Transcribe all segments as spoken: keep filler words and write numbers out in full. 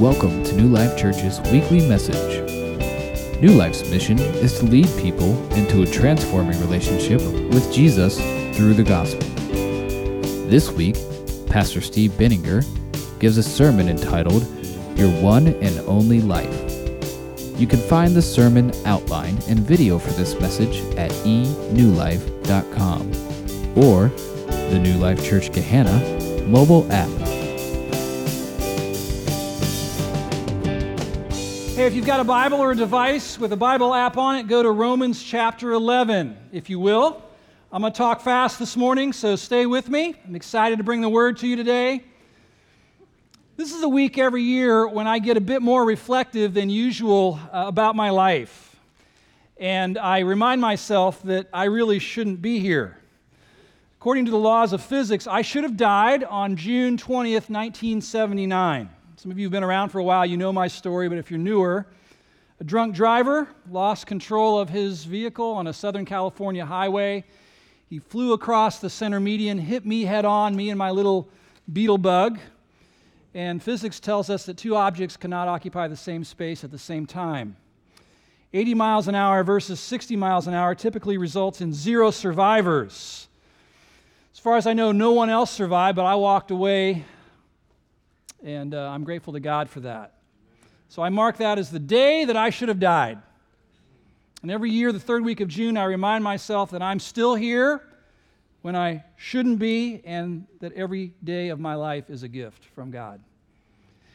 Welcome to New Life Church's weekly message. New Life's mission is to lead people into a transforming relationship with Jesus through the gospel. This week, Pastor Steve Benninger gives a sermon entitled, Your One and Only Life. You can find the sermon outline and video for this message at e new life dot com or the New Life Church Gahanna mobile app. Hey, if you've got a Bible or a device with a Bible app on it, go to Romans chapter eleven, if you will. I'm going to talk fast this morning, so stay with me. I'm excited to bring the Word to you today. This is a week every year when I get a bit more reflective than usual uh, about my life. And I remind myself that I really shouldn't be here. According to the laws of physics, I should have died on June twentieth, nineteen seventy-nine. Some of you have been around for a while, you know my story, but if you're newer, a drunk driver lost control of his vehicle on a Southern California highway. He flew across the center median, hit me head on, me and my little beetle bug. And physics tells us that two objects cannot occupy the same space at the same time. eighty miles an hour versus sixty miles an hour typically results in zero survivors. As far as I know, no one else survived, but I walked away. And uh, I'm grateful to God for that. So I mark that as the day that I should have died. And every year, the third week of June, I remind myself that I'm still here when I shouldn't be, and that every day of my life is a gift from God.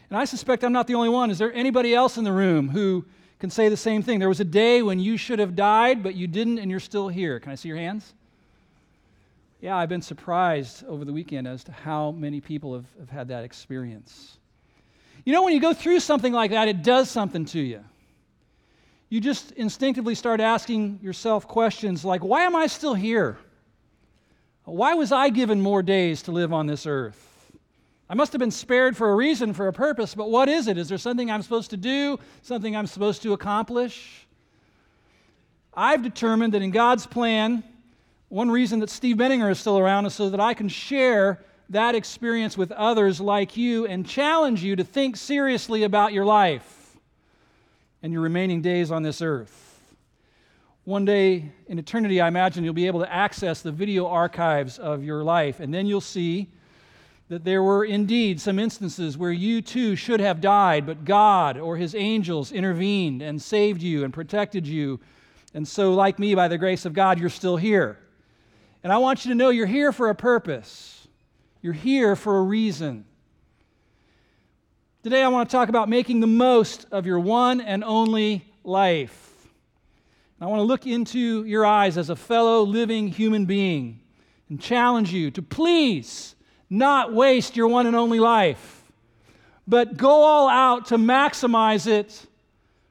And I suspect I'm not the only one. Is there anybody else in the room who can say the same thing? There was a day when you should have died, but you didn't, and you're still here. Can I see your hands? Yeah, I've been surprised over the weekend as to how many people have, have had that experience. You know, when you go through something like that, it does something to you. You just instinctively start asking yourself questions like, why am I still here? Why was I given more days to live on this earth? I must have been spared for a reason, for a purpose, but what is it? Is there something I'm supposed to do, something I'm supposed to accomplish? I've determined that in God's plan, one reason that Steve Benninger is still around is so that I can share that experience with others like you and challenge you to think seriously about your life and your remaining days on this earth. One day in eternity, I imagine you'll be able to access the video archives of your life, and then you'll see that there were indeed some instances where you too should have died, but God or His angels intervened and saved you and protected you. And so, like me, by the grace of God, you're still here. And I want you to know you're here for a purpose. You're here for a reason. Today I want to talk about making the most of your one and only life. And I want to look into your eyes as a fellow living human being and challenge you to please not waste your one and only life, but go all out to maximize it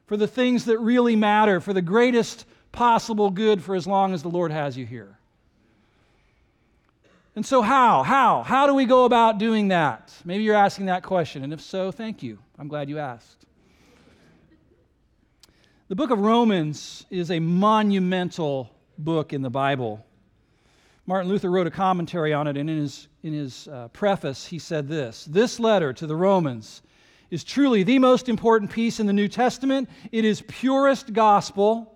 for the things that really matter, for the greatest possible good for as long as the Lord has you here. And so how, how, how do we go about doing that? Maybe you're asking that question, and if so, thank you. I'm glad you asked. The book of Romans is a monumental book in the Bible. Martin Luther wrote a commentary on it, and in his, in his uh, preface, he said this, "This letter to the Romans is truly the most important piece in the New Testament. It is purest gospel.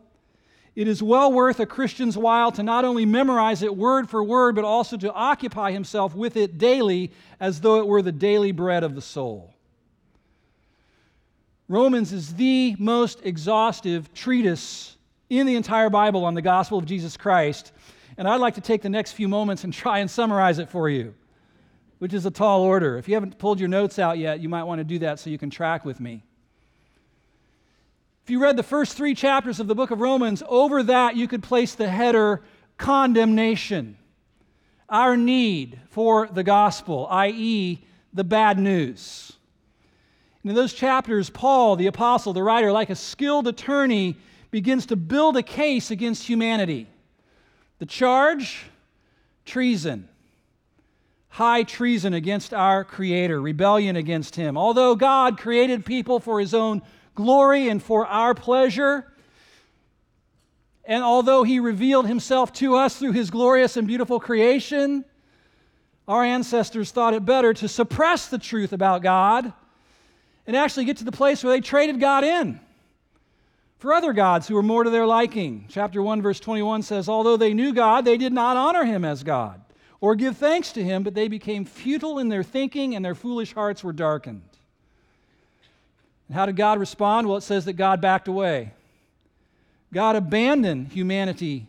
It is well worth a Christian's while to not only memorize it word for word, but also to occupy himself with it daily as though it were the daily bread of the soul." Romans is the most exhaustive treatise in the entire Bible on the gospel of Jesus Christ, and I'd like to take the next few moments and try and summarize it for you, which is a tall order. If you haven't pulled your notes out yet, you might want to do that so you can track with me. If you read the first three chapters of the book of Romans, over that you could place the header condemnation, our need for the gospel, that is the bad news. And in those chapters, Paul, the apostle, the writer, like a skilled attorney, begins to build a case against humanity. The charge, treason, high treason against our Creator, rebellion against Him. Although God created people for His own glory and for our pleasure, and although He revealed Himself to us through His glorious and beautiful creation, our ancestors thought it better to suppress the truth about God and actually get to the place where they traded God in for other gods who were more to their liking. Chapter one, verse twenty-one says, although they knew God, they did not honor him as God or give thanks to him, but they became futile in their thinking and their foolish hearts were darkened. And how did God respond? Well, it says that God backed away. God abandoned humanity,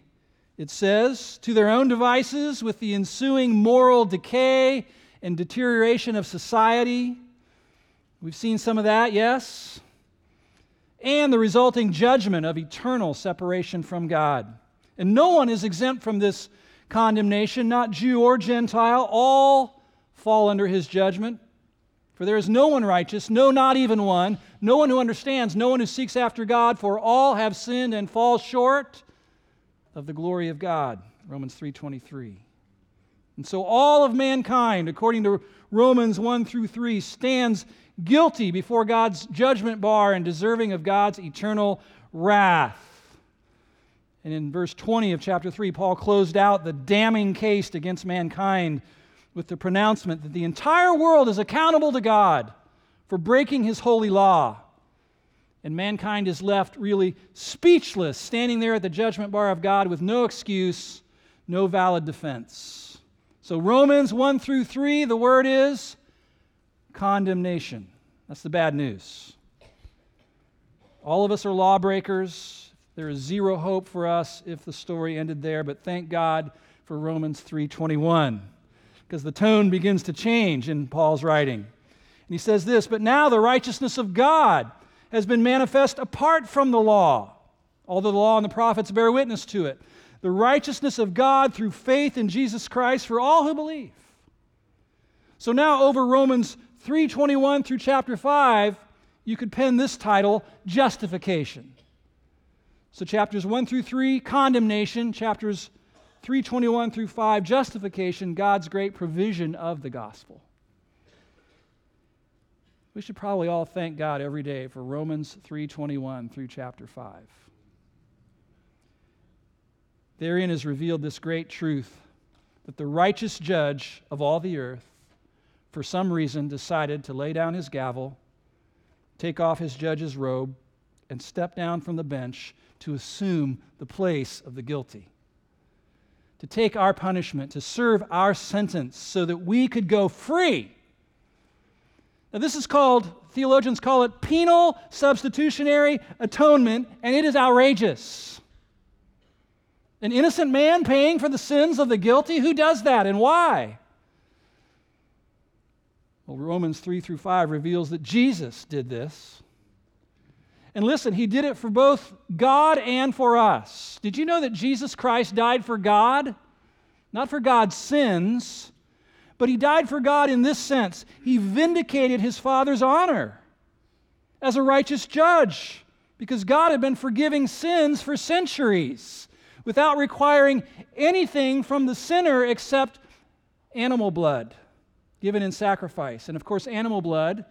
it says, to their own devices with the ensuing moral decay and deterioration of society. We've seen some of that, yes. And the resulting judgment of eternal separation from God. And no one is exempt from this condemnation, not Jew or Gentile. All fall under his judgment. For there is no one righteous, no, not even one, no one who understands, no one who seeks after God, for all have sinned and fall short of the glory of God. Romans three twenty-three. And so all of mankind, according to Romans one through three, stands guilty before God's judgment bar and deserving of God's eternal wrath. And in verse twenty of chapter three, Paul closed out the damning case against mankind with the pronouncement that the entire world is accountable to God for breaking his holy law. And mankind is left really speechless, standing there at the judgment bar of God with no excuse, no valid defense. So Romans one through three, the word is condemnation. That's the bad news. All of us are lawbreakers. There is zero hope for us if the story ended there, but thank God for Romans three twenty-one, because the tone begins to change in Paul's writing. And he says this, but now the righteousness of God has been manifest apart from the law, although the law and the prophets bear witness to it. The righteousness of God through faith in Jesus Christ for all who believe. So now over Romans three twenty-one through chapter five, you could pen this title, Justification. So chapters one through three, Condemnation. Chapters three twenty-one through five, Justification, God's great provision of the gospel. We should probably all thank God every day for Romans three twenty-one through chapter five. Therein is revealed this great truth that the righteous judge of all the earth, for some reason, decided to lay down his gavel, take off his judge's robe, and step down from the bench to assume the place of the guilty, to take our punishment, to serve our sentence so that we could go free. Now this is called, theologians call it penal substitutionary atonement, and it is outrageous. An innocent man paying for the sins of the guilty? Who does that and why? Well, Romans three through five reveals that Jesus did this. And listen, he did it for both God and for us. Did you know that Jesus Christ died for God? Not for God's sins, but he died for God in this sense. He vindicated his Father's honor as a righteous judge because God had been forgiving sins for centuries without requiring anything from the sinner except animal blood given in sacrifice. And of course, animal blood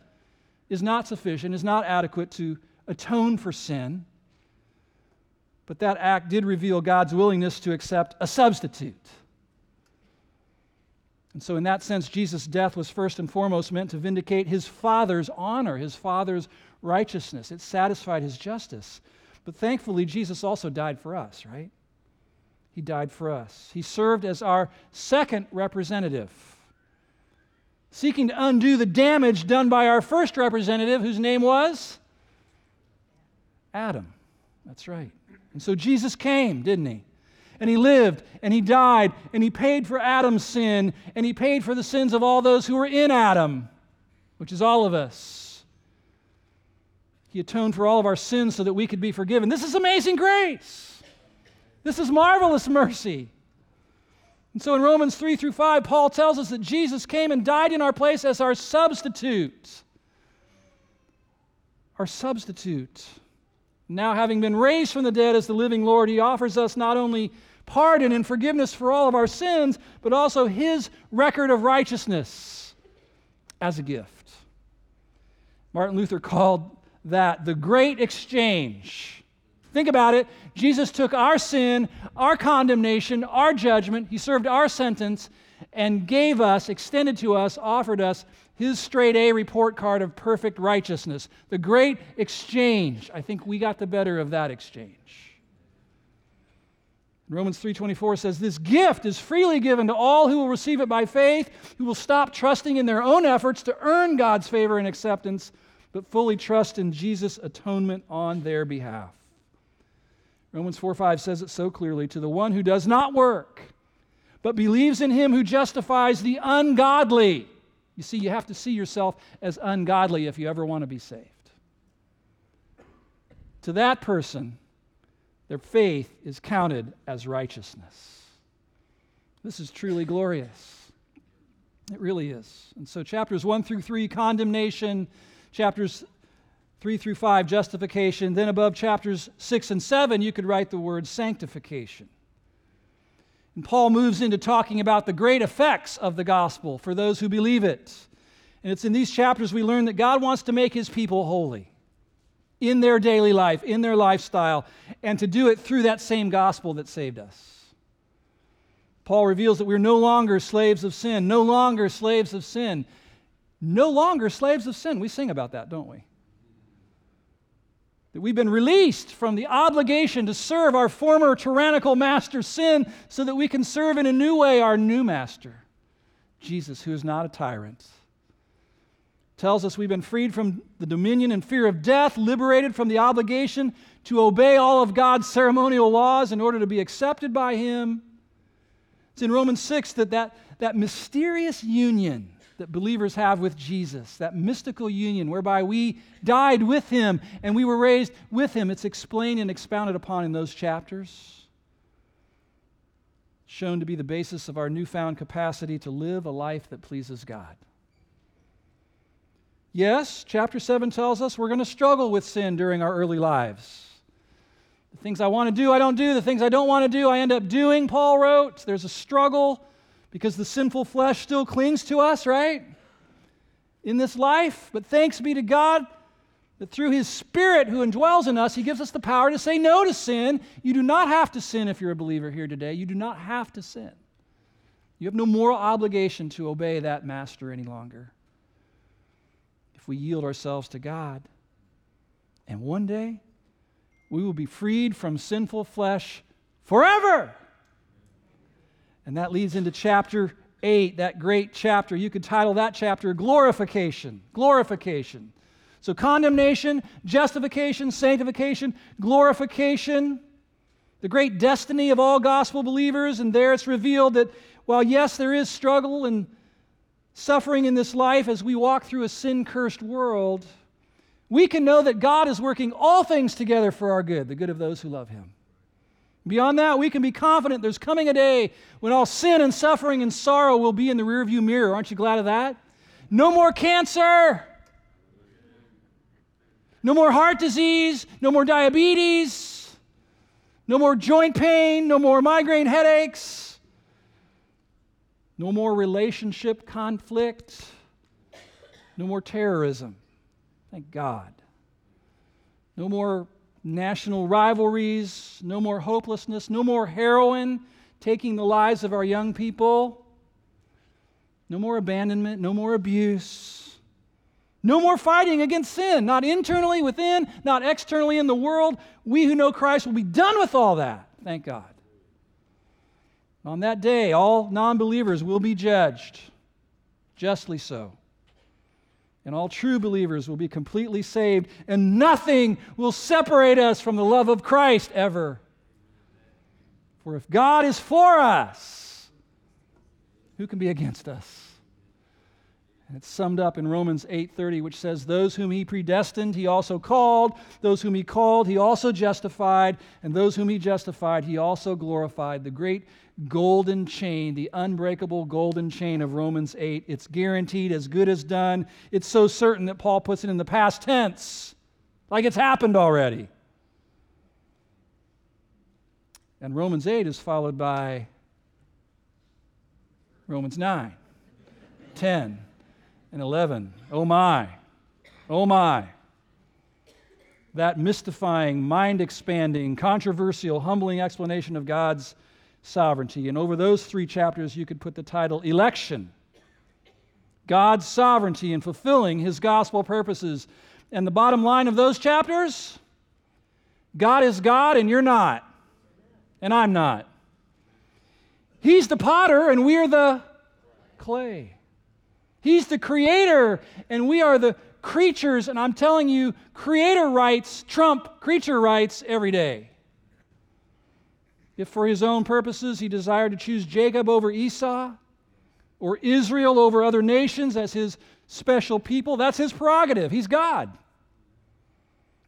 is not sufficient, is not adequate to atone for sin. But that act did reveal God's willingness to accept a substitute. And so in that sense, Jesus' death was first and foremost meant to vindicate his Father's honor, his Father's righteousness. It satisfied his justice. But thankfully, Jesus also died for us, right? He died for us. He served as our second representative, seeking to undo the damage done by our first representative, whose name was Adam. That's right. And so Jesus came, didn't he? And he lived, and he died, and he paid for Adam's sin, and he paid for the sins of all those who were in Adam, which is all of us. He atoned for all of our sins so that we could be forgiven. This is amazing grace. This is marvelous mercy. And so in Romans three through five, Paul tells us that Jesus came and died in our place as our substitute. Our substitute. Now, having been raised from the dead as the living Lord, he offers us not only pardon and forgiveness for all of our sins, but also his record of righteousness as a gift. Martin Luther called that the great exchange. Think about it. Jesus took our sin, our condemnation, our judgment, he served our sentence, and gave us, extended to us, offered us his straight A report card of perfect righteousness. The great exchange. I think we got the better of that exchange. Romans three twenty-four says, this gift is freely given to all who will receive it by faith, who will stop trusting in their own efforts to earn God's favor and acceptance, but fully trust in Jesus' atonement on their behalf. Romans four five says it so clearly, to the one who does not work, but believes in him who justifies the ungodly. You see, you have to see yourself as ungodly if you ever want to be saved. To that person, their faith is counted as righteousness. This is truly glorious. It really is. And so chapters one through three, condemnation. Chapters three through five, justification. Then above chapters six and seven, you could write the word sanctification. And Paul moves into talking about the great effects of the gospel for those who believe it. And it's in these chapters we learn that God wants to make his people holy in their daily life, in their lifestyle, and to do it through that same gospel that saved us. Paul reveals that we're no longer slaves of sin, no longer slaves of sin, no longer slaves of sin. We sing about that, don't we? That we've been released from the obligation to serve our former tyrannical master, sin, so that we can serve in a new way our new master, Jesus, who is not a tyrant. Tells us we've been freed from the dominion and fear of death, liberated from the obligation to obey all of God's ceremonial laws in order to be accepted by him. It's in Romans six that that, that mysterious union that believers have with Jesus, that mystical union whereby we died with him and we were raised with him. It's explained and expounded upon in those chapters, shown to be the basis of our newfound capacity to live a life that pleases God. Yes, chapter seven tells us we're going to struggle with sin during our early lives. The things I want to do, I don't do. The things I don't want to do, I end up doing, Paul wrote. There's a struggle because the sinful flesh still clings to us, right? In this life, but thanks be to God that through his Spirit who indwells in us, he gives us the power to say no to sin. You do not have to sin if you're a believer here today. You do not have to sin. You have no moral obligation to obey that master any longer. If we yield ourselves to God, and one day we will be freed from sinful flesh forever. And that leads into chapter eight, that great chapter. You could title that chapter Glorification. Glorification. So condemnation, justification, sanctification, glorification, the great destiny of all gospel believers. And there it's revealed that while, yes, there is struggle and suffering in this life as we walk through a sin-cursed world, we can know that God is working all things together for our good, the good of those who love him. Beyond that, we can be confident there's coming a day when all sin and suffering and sorrow will be in the rearview mirror. Aren't you glad of that? No more cancer. No more heart disease. No more diabetes. No more joint pain. No more migraine headaches. No more relationship conflict. No more terrorism. Thank God. No more national rivalries, no more hopelessness, no more heroin taking the lives of our young people, no more abandonment, no more abuse, no more fighting against sin, not internally within, not externally in the world. We who know Christ will be done with all that, thank God. On that day, all non-believers will be judged, justly so. And all true believers will be completely saved, and nothing will separate us from the love of Christ ever. For if God is for us, who can be against us? And it's summed up in Romans eight thirty, which says, those whom he predestined, he also called. Those whom he called, he also justified. And those whom he justified, he also glorified. The great golden chain, the unbreakable golden chain of Romans eight. It's guaranteed, as good as done. It's so certain that Paul puts it in the past tense, like it's happened already. And Romans eight is followed by Romans nine, ten. And eleven, oh my, oh my. that mystifying, mind-expanding, controversial, humbling explanation of God's sovereignty. And over those three chapters, you could put the title, Election, God's sovereignty in fulfilling His gospel purposes. And the bottom line of those chapters, God is God and you're not, and I'm not. He's the potter and we are the clay. He's the creator and we are the creatures, and I'm telling you, creator rights trump creature rights every day. If for his own purposes he desired to choose Jacob over Esau or Israel over other nations as his special people, that's his prerogative. He's God.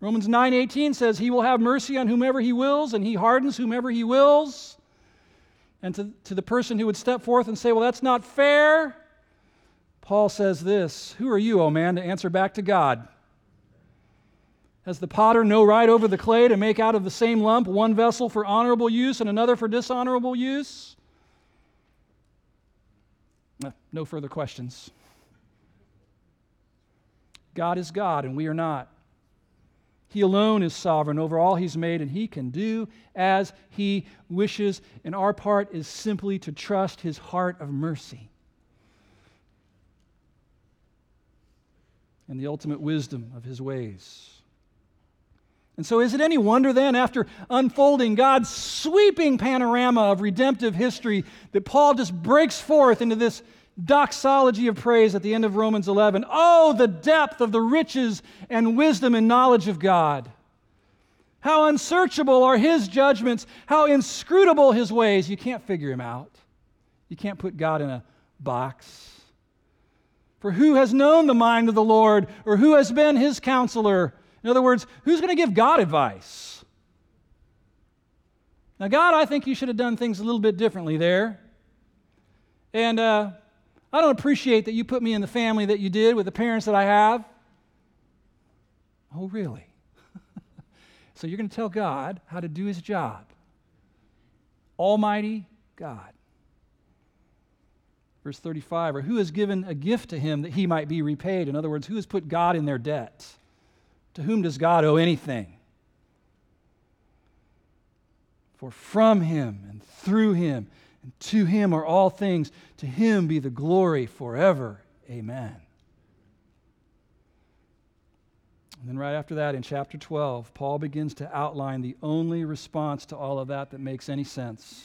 Romans nine eighteen says he will have mercy on whomever he wills and he hardens whomever he wills. And to, to the person who would step forth and say, well, that's not fair, Paul says this, who are you, O man, to answer back to God? Has the potter no right over the clay to make out of the same lump one vessel for honorable use and another for dishonorable use? No further questions. God is God and we are not. He alone is sovereign over all He's made, and He can do as He wishes, and our part is simply to trust His heart of mercy and the ultimate wisdom of His ways. And so is it any wonder then, after unfolding God's sweeping panorama of redemptive history, that Paul just breaks forth into this doxology of praise at the end of Romans eleven. Oh, the depth of the riches and wisdom and knowledge of God. How unsearchable are His judgments. How inscrutable His ways. You can't figure Him out. You can't put God in a box. For who has known the mind of the Lord, or who has been His counselor? In other words, who's going to give God advice? Now, God, I think you should have done things a little bit differently there. And uh, I don't appreciate that you put me in the family that you did with the parents that I have. Oh, really? So you're going to tell God how to do His job. Almighty God. Verse thirty-five, or who has given a gift to him that he might be repaid? In other words, who has put God in their debt? To whom does God owe anything? For from Him and through Him and to Him are all things. To Him be the glory forever. Amen. And then right after that, in chapter twelve, Paul begins to outline the only response to all of that that makes any sense.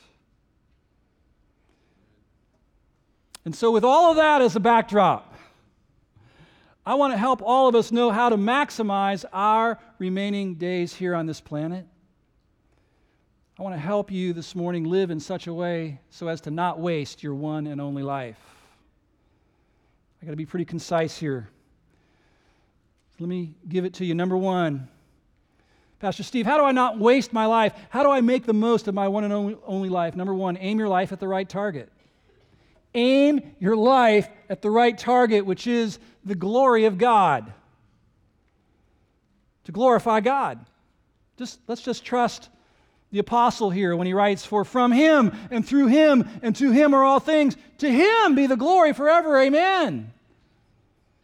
And so with all of that as a backdrop, I want to help all of us know how to maximize our remaining days here on this planet. I want to help you this morning live in such a way so as to not waste your one and only life. I got to be pretty concise here. Let me give it to you. Number one, Pastor Steve, how do I not waste my life? How do I make the most of my one and only life? Number one, aim your life at the right target. Aim your life at the right target, which is the glory of God. To glorify God. Just let's just trust the apostle here when he writes, for from Him and through Him and to Him are all things. To Him be the glory forever. Amen.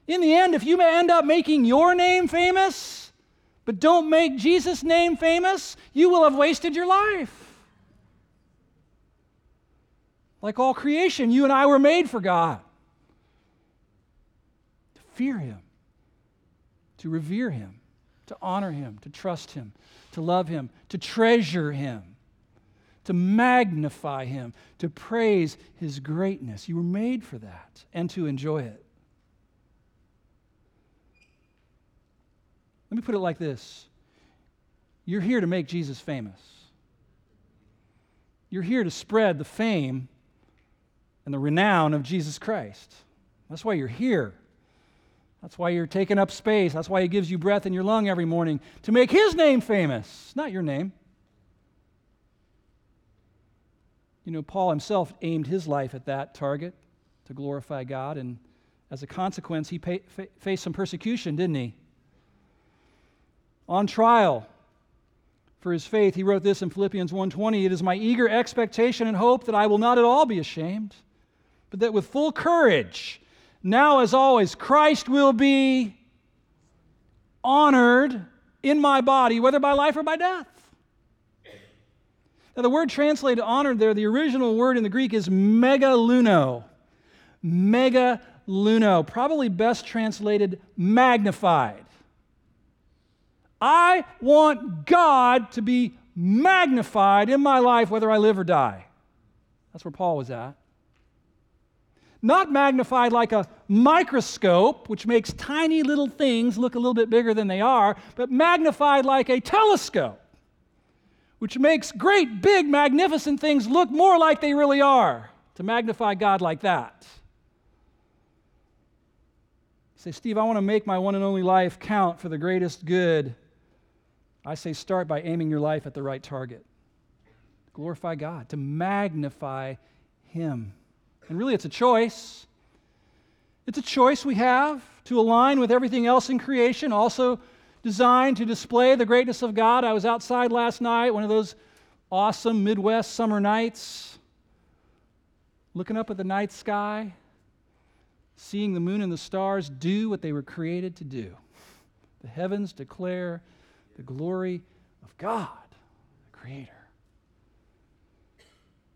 In the end, if you may end up making your name famous, but don't make Jesus' name famous, you will have wasted your life. Like all creation, you and I were made for God. To fear Him, to revere Him, to honor Him, to trust Him, to love Him, to treasure Him, to magnify Him, to praise His greatness. You were made for that and to enjoy it. Let me put it like this. You're here to make Jesus famous. You're here to spread the fame and the renown of Jesus Christ. That's why you're here. That's why you're taking up space. That's why He gives you breath in your lung every morning, to make His name famous, not your name. you know, Paul himself aimed his life at that target, to glorify God, and as a consequence, he pay, fa- faced some persecution, didn't he? On trial for his faith, he wrote this in Philippians one twenty, "It is my eager expectation and hope that I will not at all be ashamed, but that with full courage, now as always, Christ will be honored in my body, whether by life or by death." Now, the word translated honored there, the original word in the Greek is megaluno. Megaluno, probably best translated magnified. I want God to be magnified in my life, whether I live or die. That's where Paul was at. Not magnified like a microscope, which makes tiny little things look a little bit bigger than they are, but magnified like a telescope, which makes great, big, magnificent things look more like they really are, to magnify God like that. Say, "Steve, I want to make my one and only life count for the greatest good." I say, start by aiming your life at the right target. Glorify God, to magnify Him. And really, it's a choice. It's a choice we have to align with everything else in creation, also designed to display the greatness of God. I was outside last night, one of those awesome Midwest summer nights, looking up at the night sky, seeing the moon and the stars do what they were created to do. The heavens declare the glory of God, the Creator.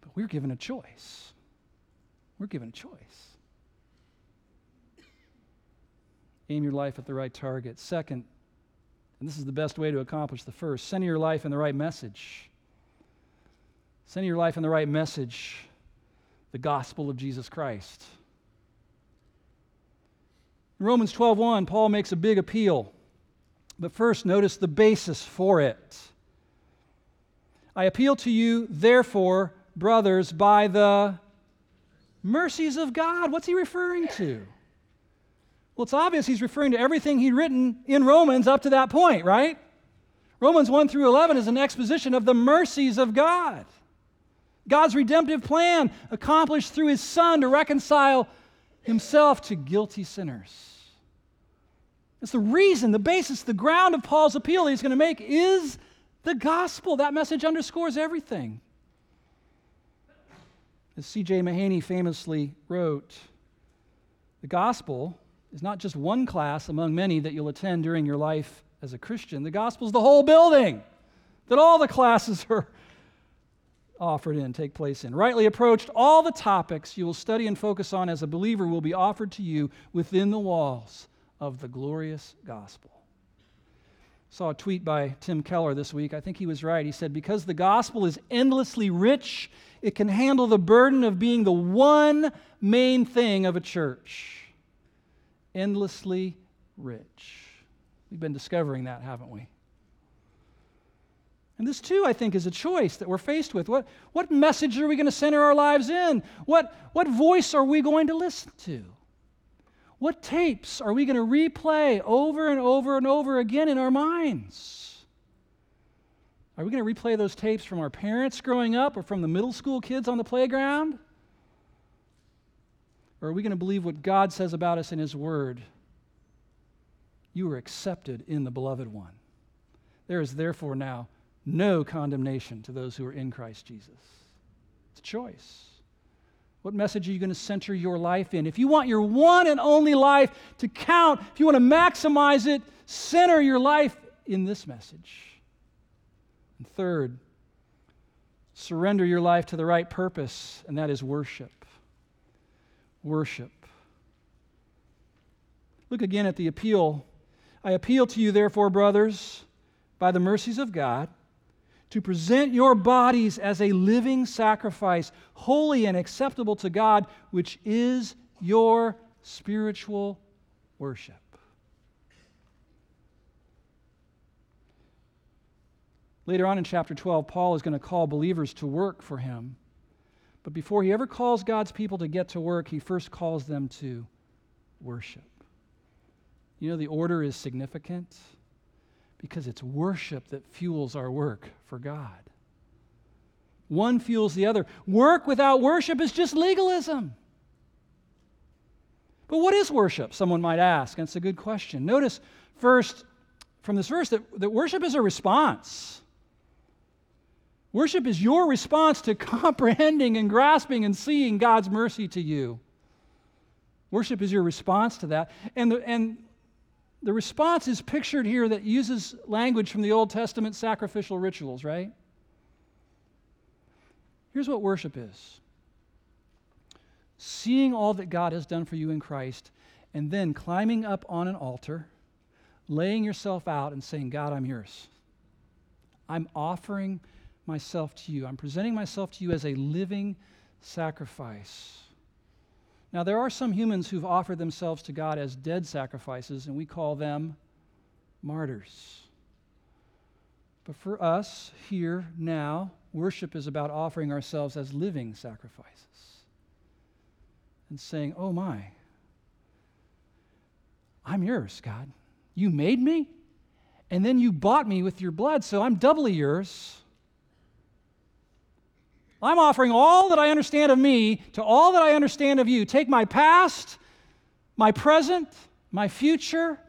But we're given a choice. We're given a choice. Aim your life at the right target. Second, and this is the best way to accomplish the first, center your life in the right message. Center your life in the right message, the gospel of Jesus Christ. In Romans twelve one, Paul makes a big appeal. But first, notice the basis for it. "I appeal to you, therefore, brothers, by the mercies of God." What's he referring to? Well, it's obvious he's referring to everything he'd written in Romans up to that point, right? Romans one through eleven is an exposition of the mercies of God. God's redemptive plan accomplished through His Son to reconcile Himself to guilty sinners. That's the reason, the basis, the ground of Paul's appeal he's going to make is the gospel. That message underscores everything. As C J Mahaney famously wrote, the gospel is not just one class among many that you'll attend during your life as a Christian. The gospel is the whole building that all the classes are offered in, take place in. Rightly approached, all the topics you will study and focus on as a believer will be offered to you within the walls of the glorious gospel. I saw a tweet by Tim Keller this week. I think he was right. He said, "Because the gospel is endlessly rich, it can handle the burden of being the one main thing of a church." Endlessly rich. We've been discovering that, haven't we? And this, too, I think, is a choice that we're faced with. What, what message are we going to center our lives in? What, what voice are we going to listen to? What tapes are we going to replay over and over and over again in our minds? Are we going to replay those tapes from our parents growing up or from the middle school kids on the playground? Or are we going to believe what God says about us in His Word? "You are accepted in the Beloved One. There is therefore now no condemnation to those who are in Christ Jesus." It's a choice. What message are you going to center your life in? If you want your one and only life to count, if you want to maximize it, center your life in this message. And third, surrender your life to the right purpose, and that is worship. Worship. Look again at the appeal. "I appeal to you, therefore, brothers, by the mercies of God, to present your bodies as a living sacrifice, holy and acceptable to God, which is your spiritual worship." Later on in chapter twelve, Paul is going to call believers to work for him. But before he ever calls God's people to get to work, he first calls them to worship. You know, the order is significant, because it's worship that fuels our work for God. One fuels the other. Work without worship is just legalism. But what is worship, someone might ask? And it's a good question. Notice first from this verse that, that worship is a response. Worship is your response to comprehending and grasping and seeing God's mercy to you. Worship is your response to that. And the, and the response is pictured here that uses language from the Old Testament sacrificial rituals, right? Here's what worship is. Seeing all that God has done for you in Christ, and then climbing up on an altar, laying yourself out and saying, God, I'm yours. I'm offering myself to you. I'm presenting myself to you as a living sacrifice. Now, there are some humans who've offered themselves to God as dead sacrifices, and we call them martyrs. But for us, here, now, worship is about offering ourselves as living sacrifices and saying, oh my, I'm yours, God. You made me, and then you bought me with your blood, so I'm doubly yours. I'm offering all that I understand of me to all that I understand of you. Take my past, my present, my future.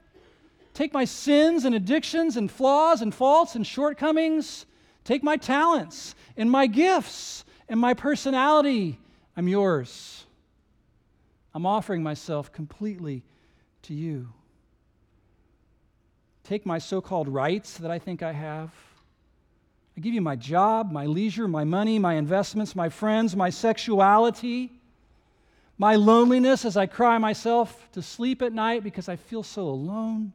Take my sins and addictions and flaws and faults and shortcomings. Take my talents and my gifts and my personality. I'm yours. I'm offering myself completely to you. Take my so-called rights that I think I have. I give you my job, my leisure, my money, my investments, my friends, my sexuality, my loneliness as I cry myself to sleep at night because I feel so alone.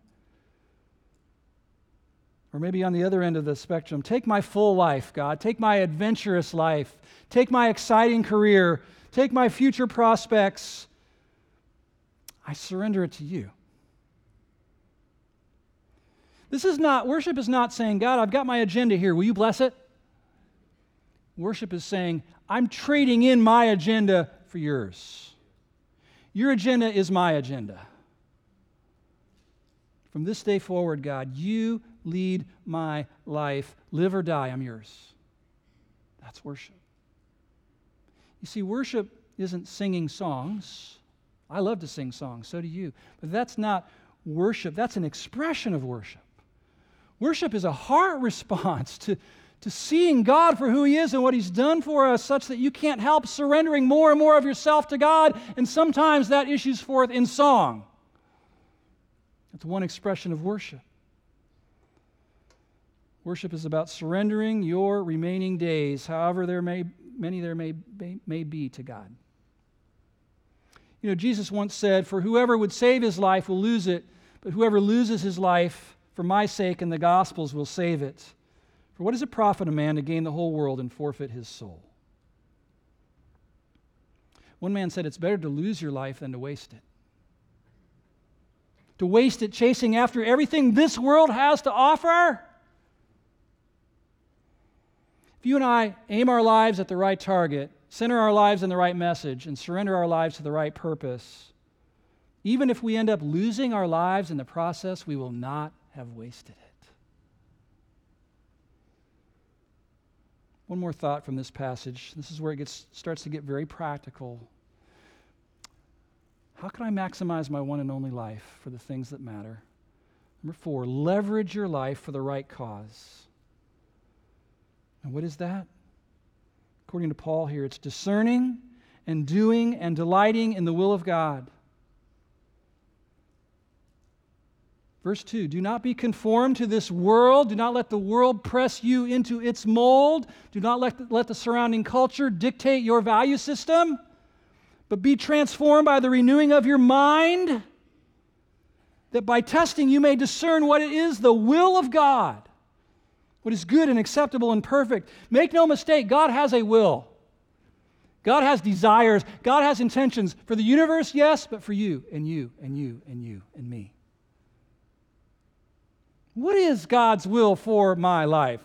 Or maybe on the other end of the spectrum, take my full life, God. Take my adventurous life. Take my exciting career. Take my future prospects. I surrender it to you. This is not, worship is not saying, God, I've got my agenda here. Will you bless it? Worship is saying, I'm trading in my agenda for yours. Your agenda is my agenda. From this day forward, God, you lead my life. Live or die, I'm yours. That's worship. You see, worship isn't singing songs. I love to sing songs, so do you. But that's not worship. That's an expression of worship. Worship is a heart response to, to seeing God for who He is and what He's done for us, such that you can't help surrendering more and more of yourself to God, and sometimes that issues forth in song. That's one expression of worship. Worship is about surrendering your remaining days, however there may, many there may, may be, to God. You know, Jesus once said, for whoever would save his life will lose it, but whoever loses his life for my sake and the gospel's will save it. For what does it profit a man to gain the whole world and forfeit his soul? One man said, it's better to lose your life than to waste it. To waste it chasing after everything this world has to offer? If you and I aim our lives at the right target, center our lives in the right message, and surrender our lives to the right purpose, even if we end up losing our lives in the process, we will not have wasted it. One more thought from this passage. This is where it gets, starts to get very practical. How can I maximize my one and only life for the things that matter? Number four, leverage your life for the right cause. And what is that? According to Paul here, it's discerning and doing and delighting in the will of God. Verse two, do not be conformed to this world. Do not let the world press you into its mold. Do not let the, let the surrounding culture dictate your value system, but be transformed by the renewing of your mind, that by testing you may discern what it is, the will of God, what is good and acceptable and perfect. Make no mistake, God has a will. God has desires. God has intentions for the universe, yes, but for you and you and you and you and me. What is God's will for my life?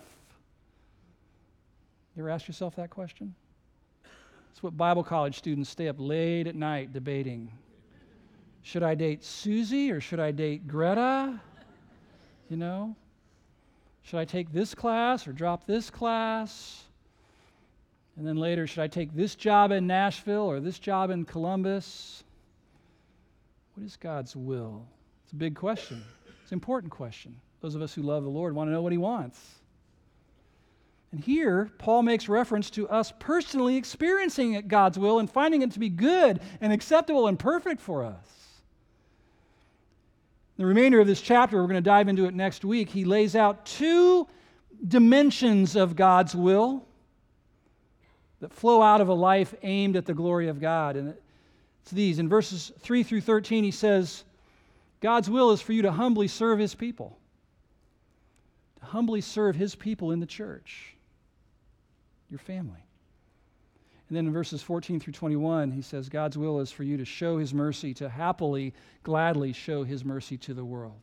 You ever ask yourself that question? It's what Bible college students stay up late at night debating. Should I date Susie or should I date Greta? You know? Should I take this class or drop this class? And then later, should I take this job in Nashville or this job in Columbus? What is God's will? It's a big question. It's an important question. Those of us who love the Lord want to know what he wants. And here, Paul makes reference to us personally experiencing God's will and finding it to be good and acceptable and perfect for us. The remainder of this chapter, we're going to dive into it next week, he lays out two dimensions of God's will that flow out of a life aimed at the glory of God. And it's these. In verses three through thirteen, he says, God's will is for you to humbly serve his people. To humbly serve his people in the church. Your family. And then in verses fourteen through twenty-one, he says, God's will is for you to show his mercy, to happily, gladly show his mercy to the world.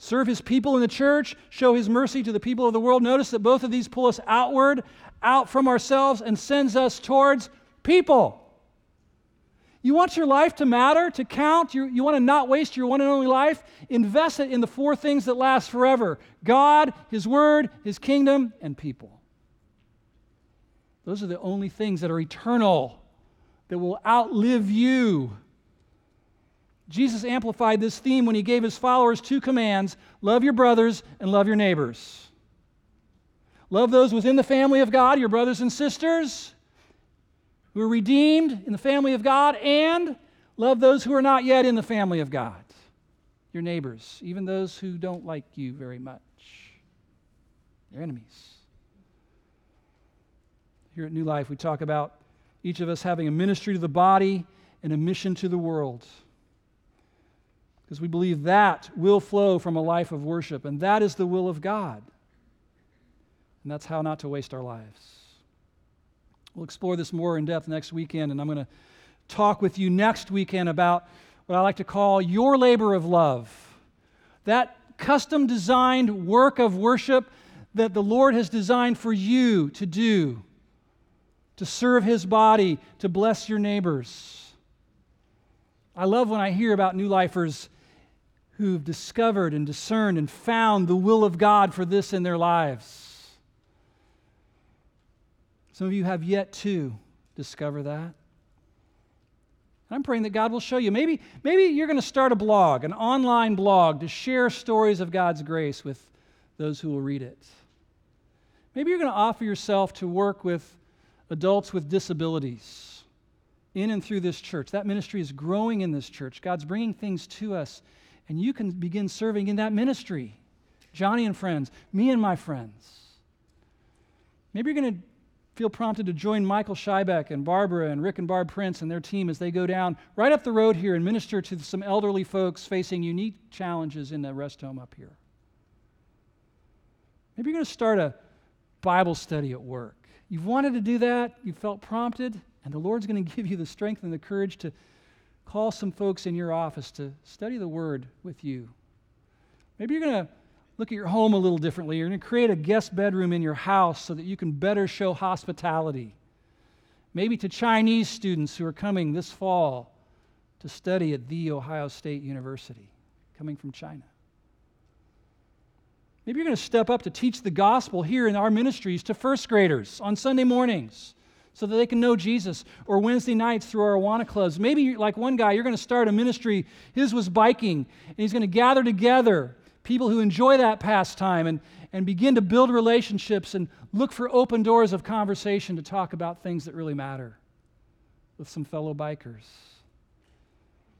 Serve his people in the church, show his mercy to the people of the world. Notice that both of these pull us outward, out from ourselves, and sends us towards people. You want your life to matter, to count? You, you want to not waste your one and only life? Invest it in the four things that last forever. God, his word, his kingdom, and people. Those are the only things that are eternal, that will outlive you. Jesus amplified this theme when he gave his followers two commands, love your brothers and love your neighbors. Love those within the family of God, your brothers and sisters, who are redeemed in the family of God, and love those who are not yet in the family of God, your neighbors, even those who don't like you very much, your enemies. Here at New Life, we talk about each of us having a ministry to the body and a mission to the world, because we believe that will flow from a life of worship, and that is the will of God, and that's how not to waste our lives. We'll explore this more in depth next weekend, and I'm going to talk with you next weekend about what I like to call your labor of love, that custom-designed work of worship that the Lord has designed for you to do, to serve his body, to bless your neighbors. I love when I hear about New Lifers who've discovered and discerned and found the will of God for this in their lives. Some of you have yet to discover that. I'm praying that God will show you. Maybe, maybe you're going to start a blog, an online blog, to share stories of God's grace with those who will read it. Maybe you're going to offer yourself to work with adults with disabilities in and through this church. That ministry is growing in this church. God's bringing things to us, and you can begin serving in that ministry. Johnny and friends, me and my friends. Maybe you're going to feel prompted to join Michael Schiebeck and Barbara and Rick and Barb Prince and their team as they go down right up the road here and minister to some elderly folks facing unique challenges in the rest home up here. Maybe you're going to start a Bible study at work. You've wanted to do that, you felt prompted, and the Lord's going to give you the strength and the courage to call some folks in your office to study the Word with you. Maybe you're going to look at your home a little differently. You're going to create a guest bedroom in your house so that you can better show hospitality. Maybe to Chinese students who are coming this fall to study at the Ohio State University, coming from China. Maybe you're going to step up to teach the gospel here in our ministries to first graders on Sunday mornings so that they can know Jesus, or Wednesday nights through our Awana clubs. Maybe, like one guy, you're going to start a ministry. His was biking, and he's going to gather together people who enjoy that pastime and, and begin to build relationships and look for open doors of conversation to talk about things that really matter with some fellow bikers.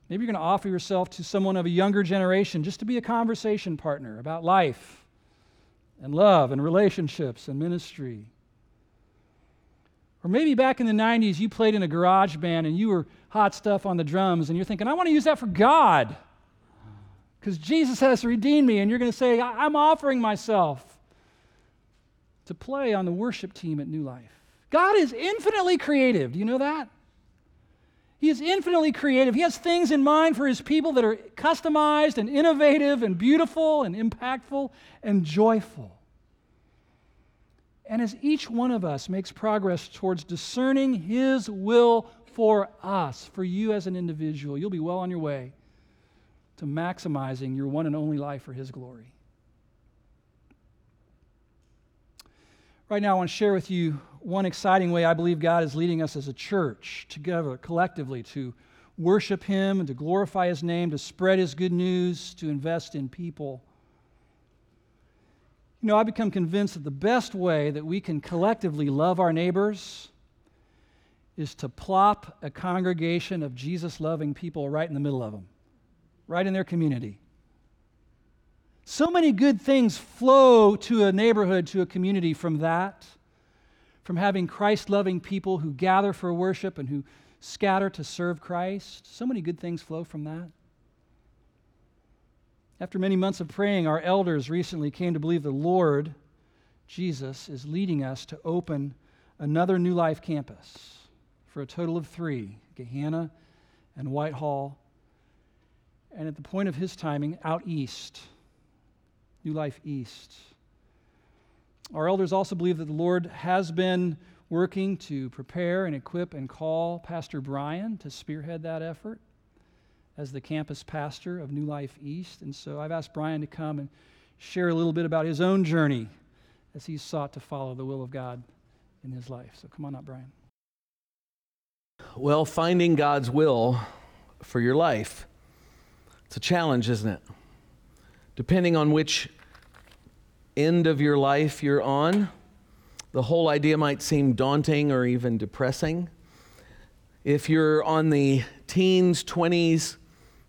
Maybe you're going to offer yourself to someone of a younger generation just to be a conversation partner about life and love and relationships and ministry. Or maybe back in the nineties, you played in a garage band and you were hot stuff on the drums and you're thinking, I want to use that for God, because Jesus has redeemed me, and you're going to say, I'm offering myself to play on the worship team at New Life. God is infinitely creative. Do you know that? He is infinitely creative. He has things in mind for his people that are customized and innovative and beautiful and impactful and joyful. And as each one of us makes progress towards discerning his will for us, for you as an individual, you'll be well on your way to maximizing your one and only life for his glory. Right now, I want to share with you one exciting way I believe God is leading us as a church together collectively to worship Him and to glorify His name, to spread His good news, to invest in people. You know, I've become convinced that the best way that we can collectively love our neighbors is to plop a congregation of Jesus-loving people right in the middle of them, right in their community. So many good things flow to a neighborhood, to a community from that, from having Christ-loving people who gather for worship and who scatter to serve Christ. So many good things flow from that. After many months of praying, our elders recently came to believe the Lord, Jesus, is leading us to open another New Life campus for a total of three, Gahanna and Whitehall, and at the point of His timing, out east. New Life East. Our elders also believe that the Lord has been working to prepare and equip and call Pastor Brian to spearhead that effort as the campus pastor of New Life East. And so I've asked Brian to come and share a little bit about his own journey as he's sought to follow the will of God in his life. So come on up, Brian. Well, finding God's will for your life, it's a challenge, isn't it? Depending on which end of your life you're on, the whole idea might seem daunting or even depressing. If you're on the teens, twenties,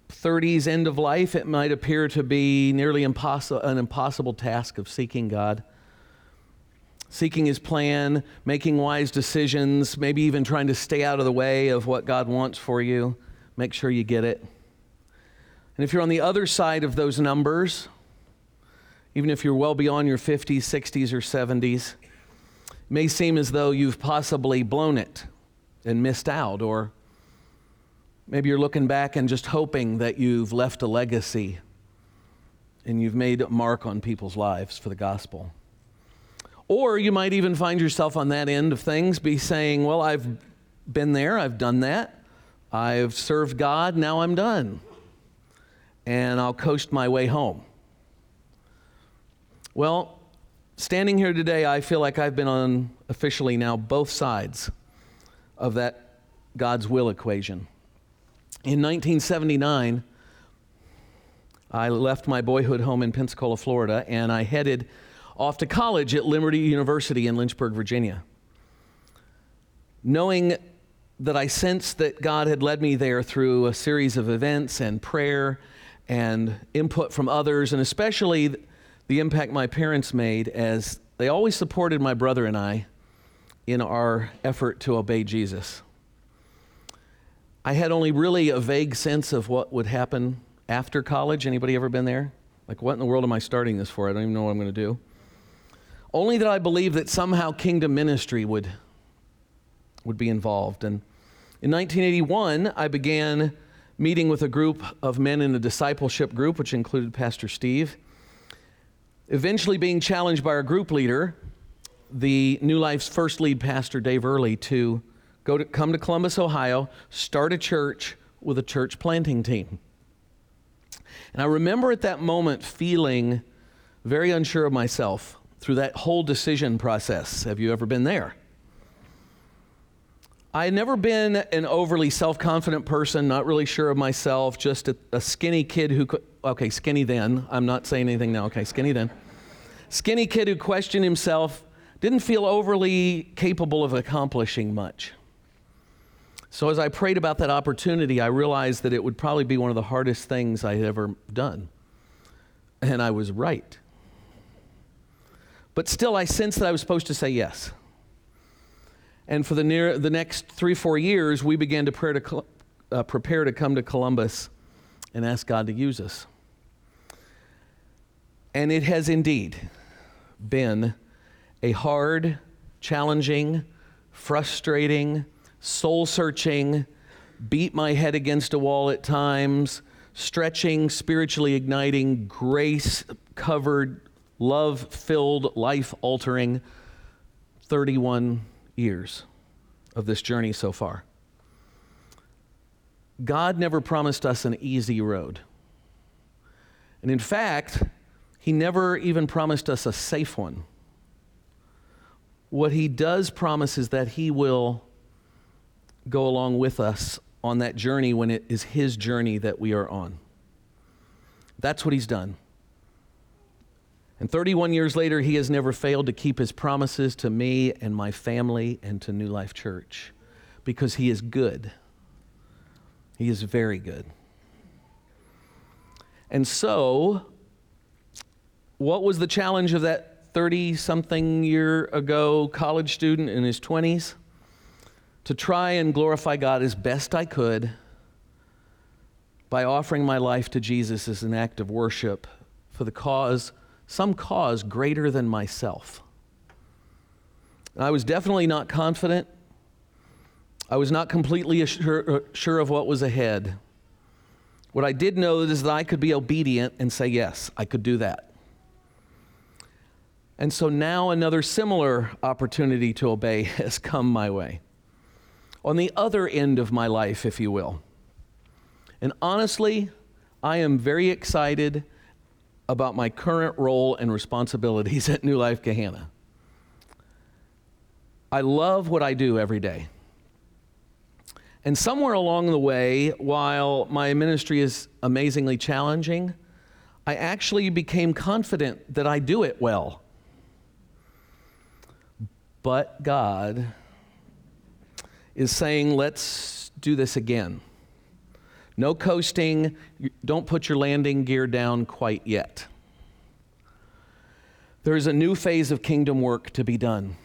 thirties end of life, it might appear to be nearly impossible, an impossible task of seeking God, seeking His plan, making wise decisions, maybe even trying to stay out of the way of what God wants for you. Make sure you get it. And if you're on the other side of those numbers, even if you're well beyond your fifties, sixties, or seventies, it may seem as though you've possibly blown it and missed out, or maybe you're looking back and just hoping that you've left a legacy and you've made a mark on people's lives for the gospel. Or you might even find yourself on that end of things, be saying, well, I've been there, I've done that, I've served God, now I'm done, and I'll coast my way home. Well, standing here today, I feel like I've been on officially now both sides of that God's will equation. In nineteen seventy-nine, I left my boyhood home in Pensacola, Florida, and I headed off to college at Liberty University in Lynchburg, Virginia. Knowing that I sensed that God had led me there through a series of events and prayer and input from others, and especially the impact my parents made as they always supported my brother and I in our effort to obey Jesus. I had only really a vague sense of what would happen after college. Anybody ever been there? Like, what in the world am I starting this for? I don't even know what I'm going to do. Only that I believed that somehow kingdom ministry would, would be involved. And in nineteen eighty-one, I began meeting with a group of men in a discipleship group, which included Pastor Steve. Eventually being challenged by our group leader, the New Life's first lead pastor, Dave Early, to go to come to Columbus, Ohio, start a church with a church planting team. And I remember at that moment feeling very unsure of myself through that whole decision process. Have you ever been there? I had never been an overly self-confident person, not really sure of myself, just a, a skinny kid who, okay, skinny then. I'm not saying anything now, okay, skinny then. Skinny kid who questioned himself, didn't feel overly capable of accomplishing much. So as I prayed about that opportunity, I realized that it would probably be one of the hardest things I had ever done. And I was right. But still, I sensed that I was supposed to say yes. And for the near the next three, four years, we began to, pray to uh, prepare to come to Columbus and ask God to use us. And it has indeed been a hard, challenging, frustrating, soul-searching, beat my head against a wall at times, stretching, spiritually igniting, grace-covered, love-filled, life-altering thirty-one years of this journey so far. God never promised us an easy road. And in fact, He never even promised us a safe one. What he does promise is that he will go along with us on that journey when it is his journey that we are on. That's what he's done. And thirty-one years later, he has never failed to keep his promises to me and my family and to New Life Church, because he is good. He is very good. And so, what was the challenge of that thirty-something year ago college student in his twenties? To try and glorify God as best I could by offering my life to Jesus as an act of worship for the cause, some cause greater than myself. And I was definitely not confident. I was not completely assure, sure of what was ahead. What I did know is that I could be obedient and say, yes, I could do that. And so now another similar opportunity to obey has come my way. On the other end of my life, if you will. And honestly, I am very excited about my current role and responsibilities at New Life Gahanna. I love what I do every day. And somewhere along the way, while my ministry is amazingly challenging, I actually became confident that I do it well. But God is saying, let's do this again. No coasting, don't put your landing gear down quite yet. There is a new phase of kingdom work to be done.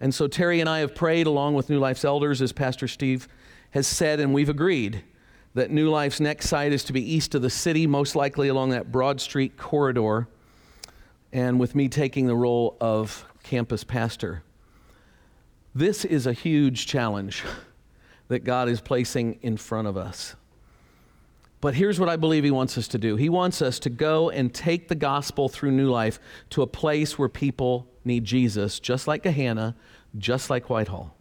And so Terry and I have prayed along with New Life's elders, as Pastor Steve has said, and we've agreed that New Life's next site is to be east of the city, most likely along that Broad Street corridor, and with me taking the role of campus pastor. This is a huge challenge that God is placing in front of us. But here's what I believe he wants us to do. He wants us to go and take the gospel through New Life to a place where people need Jesus, just like Gahanna, just like Whitehall.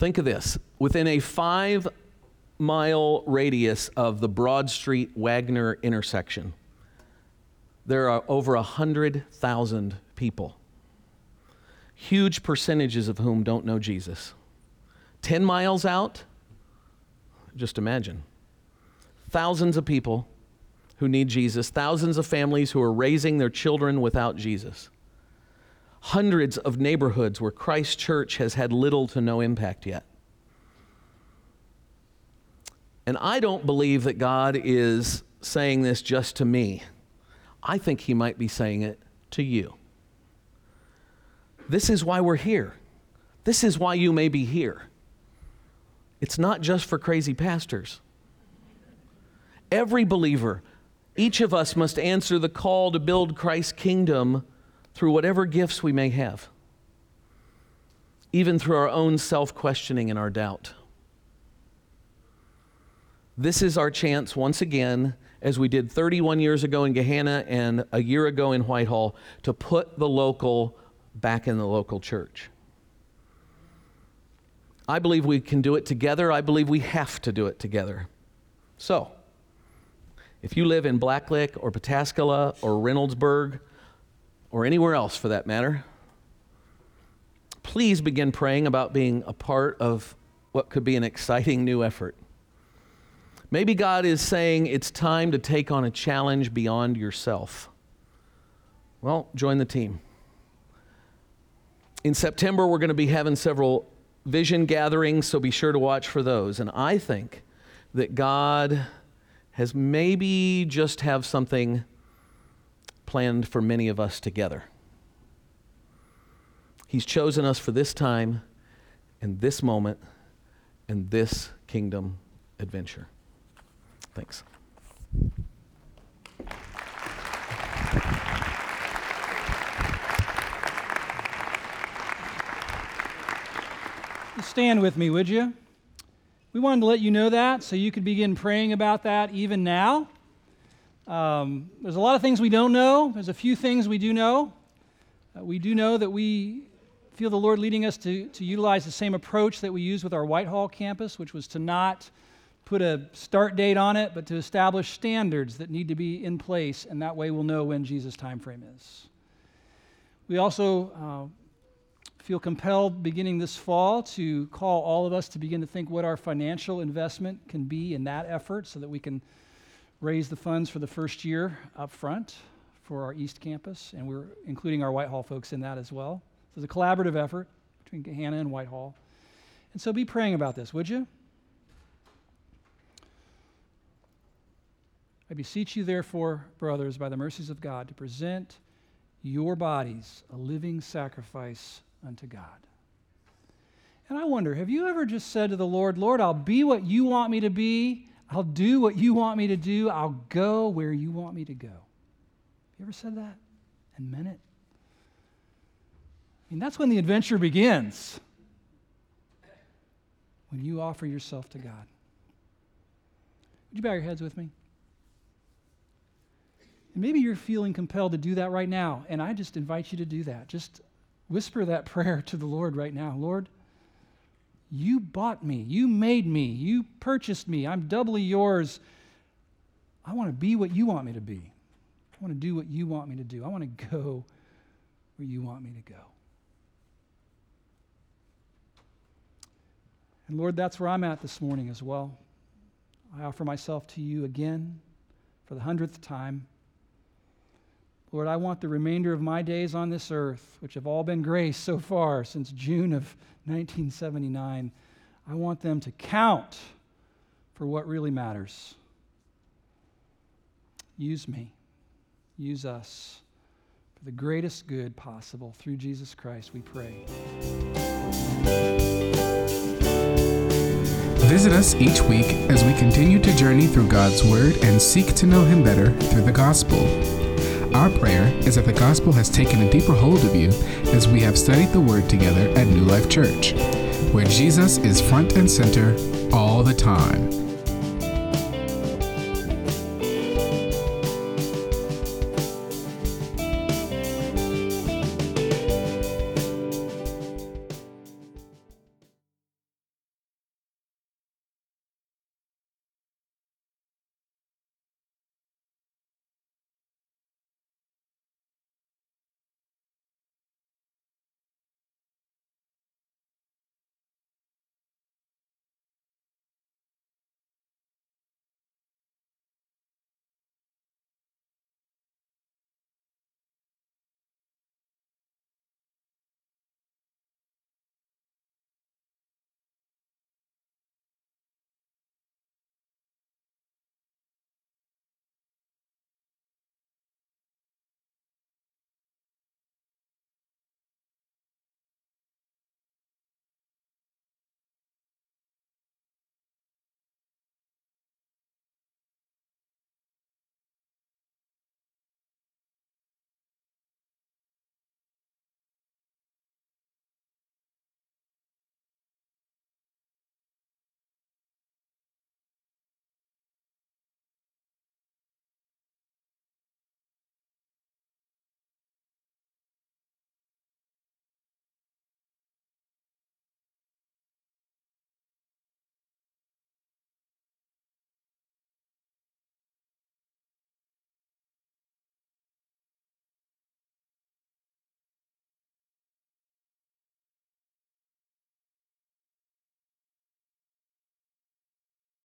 Think of this. Within a five-mile radius of the Broad Street-Wagner intersection, there are over one hundred thousand people, huge percentages of whom don't know Jesus. Ten miles out, just imagine, thousands of people who need Jesus, thousands of families who are raising their children without Jesus. Hundreds of neighborhoods where Christ's church has had little to no impact yet. And I don't believe that God is saying this just to me. I think he might be saying it to you. This is why we're here. This is why you may be here. It's not just for crazy pastors. Every believer, each of us must answer the call to build Christ's kingdom through whatever gifts we may have, even through our own self-questioning and our doubt. This is our chance once again, as we did thirty-one years ago in Gahanna and a year ago in Whitehall, to put the local back in the local church. I believe we can do it together. I believe we have to do it together. So, if you live in Blacklick or Pataskala or Reynoldsburg, or anywhere else for that matter, please begin praying about being a part of what could be an exciting new effort. Maybe God is saying it's time to take on a challenge beyond yourself. Well, join the team. In September, we're going to be having several vision gatherings, so be sure to watch for those. And I think that God has maybe just have something planned for many of us together. He's chosen us for this time and this moment and this kingdom adventure. Thanks. Stand with me, would you? We wanted to let you know that so you could begin praying about that even now. Um, there's a lot of things we don't know. There's a few things we do know. Uh, we do know that we feel the Lord leading us to, to utilize the same approach that we used with our Whitehall campus, which was to not put a start date on it, but to establish standards that need to be in place, and that way we'll know when Jesus' time frame is. We also uh, feel compelled beginning this fall to call all of us to begin to think what our financial investment can be in that effort so that we can raise the funds for the first year up front for our East Campus, and we're including our Whitehall folks in that as well. So it's a collaborative effort between Gahanna and Whitehall. And so be praying about this, would you? I beseech you, therefore, brothers, by the mercies of God, to present your bodies a living sacrifice unto God. And I wonder, have you ever just said to the Lord, Lord, I'll be what you want me to be. I'll do what you want me to do. I'll go where you want me to go. You ever said that and meant it? I mean, that's when the adventure begins. When you offer yourself to God. Would you bow your heads with me? And maybe you're feeling compelled to do that right now, and I just invite you to do that. Just whisper that prayer to the Lord right now. Lord, you bought me. You made me. You purchased me. I'm doubly yours. I want to be what you want me to be. I want to do what you want me to do. I want to go where you want me to go. And Lord, that's where I'm at this morning as well. I offer myself to you again for the hundredth time. Lord, I want the remainder of my days on this earth, which have all been grace so far since June of nineteen seventy-nine, I want them to count for what really matters. Use me. Use us for the greatest good possible. Through Jesus Christ, we pray. Visit us each week as we continue to journey through God's Word and seek to know Him better through the gospel. Our prayer is that the gospel has taken a deeper hold of you as we have studied the Word together at New Life Church, where Jesus is front and center all the time.